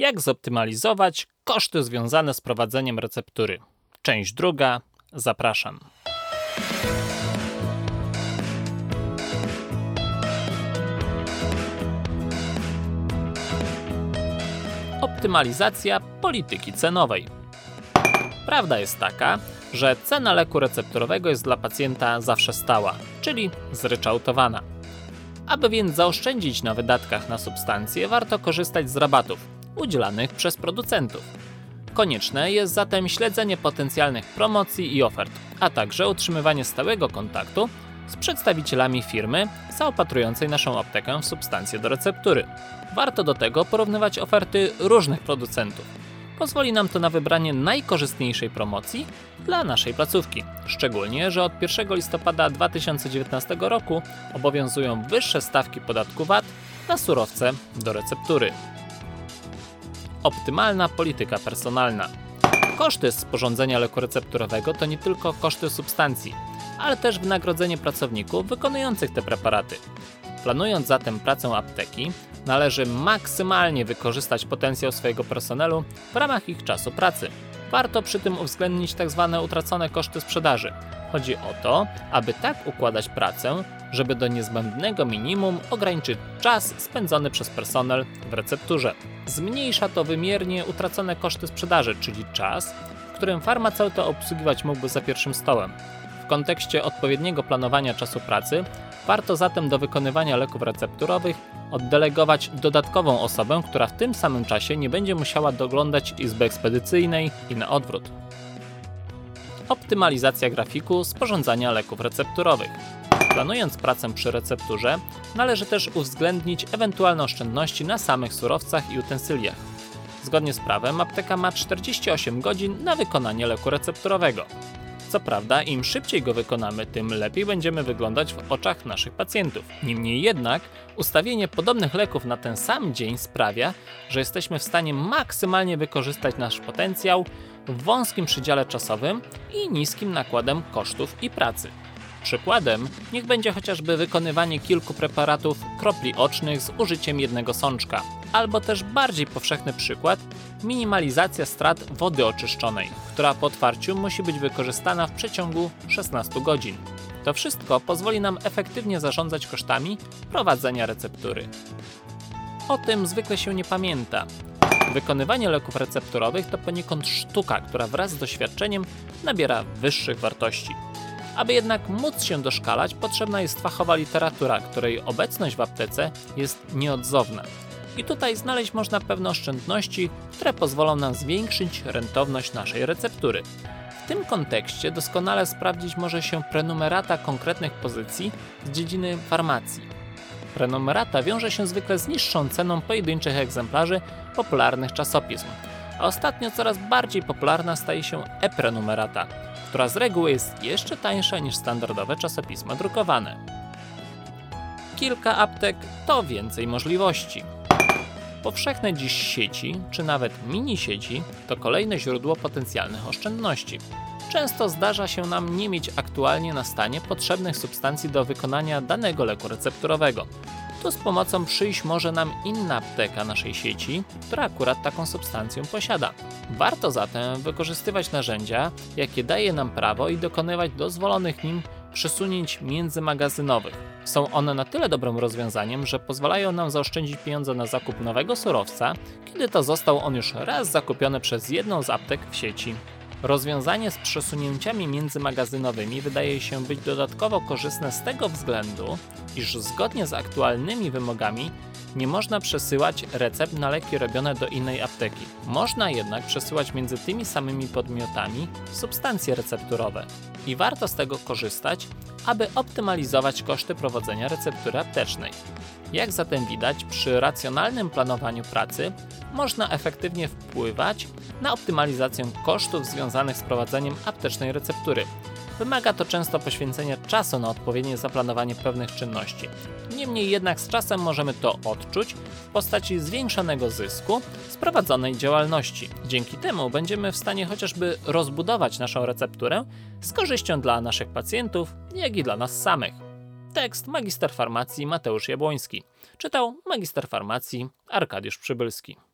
Jak zoptymalizować koszty związane z prowadzeniem receptury. Część druga. Zapraszam. Optymalizacja polityki cenowej. Prawda jest taka, że cena leku recepturowego jest dla pacjenta zawsze stała, czyli zryczałtowana. Aby więc zaoszczędzić na wydatkach na substancje, warto korzystać z rabatów udzielanych przez producentów. Konieczne jest zatem śledzenie potencjalnych promocji i ofert, a także utrzymywanie stałego kontaktu z przedstawicielami firmy zaopatrującej naszą aptekę w substancje do receptury. Warto do tego porównywać oferty różnych producentów. Pozwoli nam to na wybranie najkorzystniejszej promocji dla naszej placówki. Szczególnie, że od 1 listopada 2019 roku obowiązują wyższe stawki podatku VAT na surowce do receptury. Optymalna polityka personalna. Koszty sporządzenia leku recepturowego to nie tylko koszty substancji, ale też wynagrodzenie pracowników wykonujących te preparaty. Planując zatem pracę apteki, należy maksymalnie wykorzystać potencjał swojego personelu w ramach ich czasu pracy. Warto przy tym uwzględnić tzw. utracone koszty sprzedaży. Chodzi o to, aby tak układać pracę, żeby do niezbędnego minimum ograniczyć czas spędzony przez personel w recepturze. Zmniejsza to wymiernie utracone koszty sprzedaży, czyli czas, w którym farmaceuta obsługiwać mógłby za pierwszym stołem. W kontekście odpowiedniego planowania czasu pracy warto zatem do wykonywania leków recepturowych oddelegować dodatkową osobę, która w tym samym czasie nie będzie musiała doglądać izby ekspedycyjnej i na odwrót. Optymalizacja grafiku sporządzania leków recepturowych. Planując pracę przy recepturze, należy też uwzględnić ewentualne oszczędności na samych surowcach i utensyliach. Zgodnie z prawem apteka ma 48 godzin na wykonanie leku recepturowego. Co prawda, im szybciej go wykonamy, tym lepiej będziemy wyglądać w oczach naszych pacjentów. Niemniej jednak, ustawienie podobnych leków na ten sam dzień sprawia, że jesteśmy w stanie maksymalnie wykorzystać nasz potencjał w wąskim przedziale czasowym i niskim nakładem kosztów i pracy. Przykładem niech będzie chociażby wykonywanie kilku preparatów kropli ocznych z użyciem jednego sączka, albo też bardziej powszechny przykład minimalizacja strat wody oczyszczonej, która po otwarciu musi być wykorzystana w przeciągu 16 godzin. To wszystko pozwoli nam efektywnie zarządzać kosztami prowadzenia receptury. O tym zwykle się nie pamięta. Wykonywanie leków recepturowych to poniekąd sztuka, która wraz z doświadczeniem nabiera wyższych wartości. Aby jednak móc się doszkalać, potrzebna jest fachowa literatura, której obecność w aptece jest nieodzowna. I tutaj znaleźć można pewne oszczędności, które pozwolą nam zwiększyć rentowność naszej receptury. W tym kontekście doskonale sprawdzić może się prenumerata konkretnych pozycji z dziedziny farmacji. Prenumerata wiąże się zwykle z niższą ceną pojedynczych egzemplarzy popularnych czasopism, a ostatnio coraz bardziej popularna staje się e-prenumerata, która z reguły jest jeszcze tańsza niż standardowe czasopisma drukowane. Kilka aptek to więcej możliwości. Powszechne dziś sieci, czy nawet mini-sieci, to kolejne źródło potencjalnych oszczędności. Często zdarza się nam nie mieć aktualnie na stanie potrzebnych substancji do wykonania danego leku recepturowego. Tu z pomocą przyjść może nam inna apteka naszej sieci, która akurat taką substancję posiada. Warto zatem wykorzystywać narzędzia, jakie daje nam prawo i dokonywać dozwolonych nim przesunięć międzymagazynowych. Są one na tyle dobrym rozwiązaniem, że pozwalają nam zaoszczędzić pieniądze na zakup nowego surowca, kiedy to został on już raz zakupiony przez jedną z aptek w sieci. Rozwiązanie z przesunięciami międzymagazynowymi wydaje się być dodatkowo korzystne z tego względu, iż zgodnie z aktualnymi wymogami nie można przesyłać recept na leki robione do innej apteki. Można jednak przesyłać między tymi samymi podmiotami substancje recepturowe i warto z tego korzystać, aby optymalizować koszty prowadzenia receptury aptecznej. Jak zatem widać, przy racjonalnym planowaniu pracy można efektywnie wpływać na optymalizację kosztów związanych z prowadzeniem aptecznej receptury. Wymaga to często poświęcenia czasu na odpowiednie zaplanowanie pewnych czynności. Niemniej jednak z czasem możemy to odczuć w postaci zwiększonego zysku z prowadzonej działalności. Dzięki temu będziemy w stanie chociażby rozbudować naszą recepturę z korzyścią dla naszych pacjentów, jak i dla nas samych. Tekst magister farmacji Mateusz Jabłoński. Czytał magister farmacji Arkadiusz Przybylski.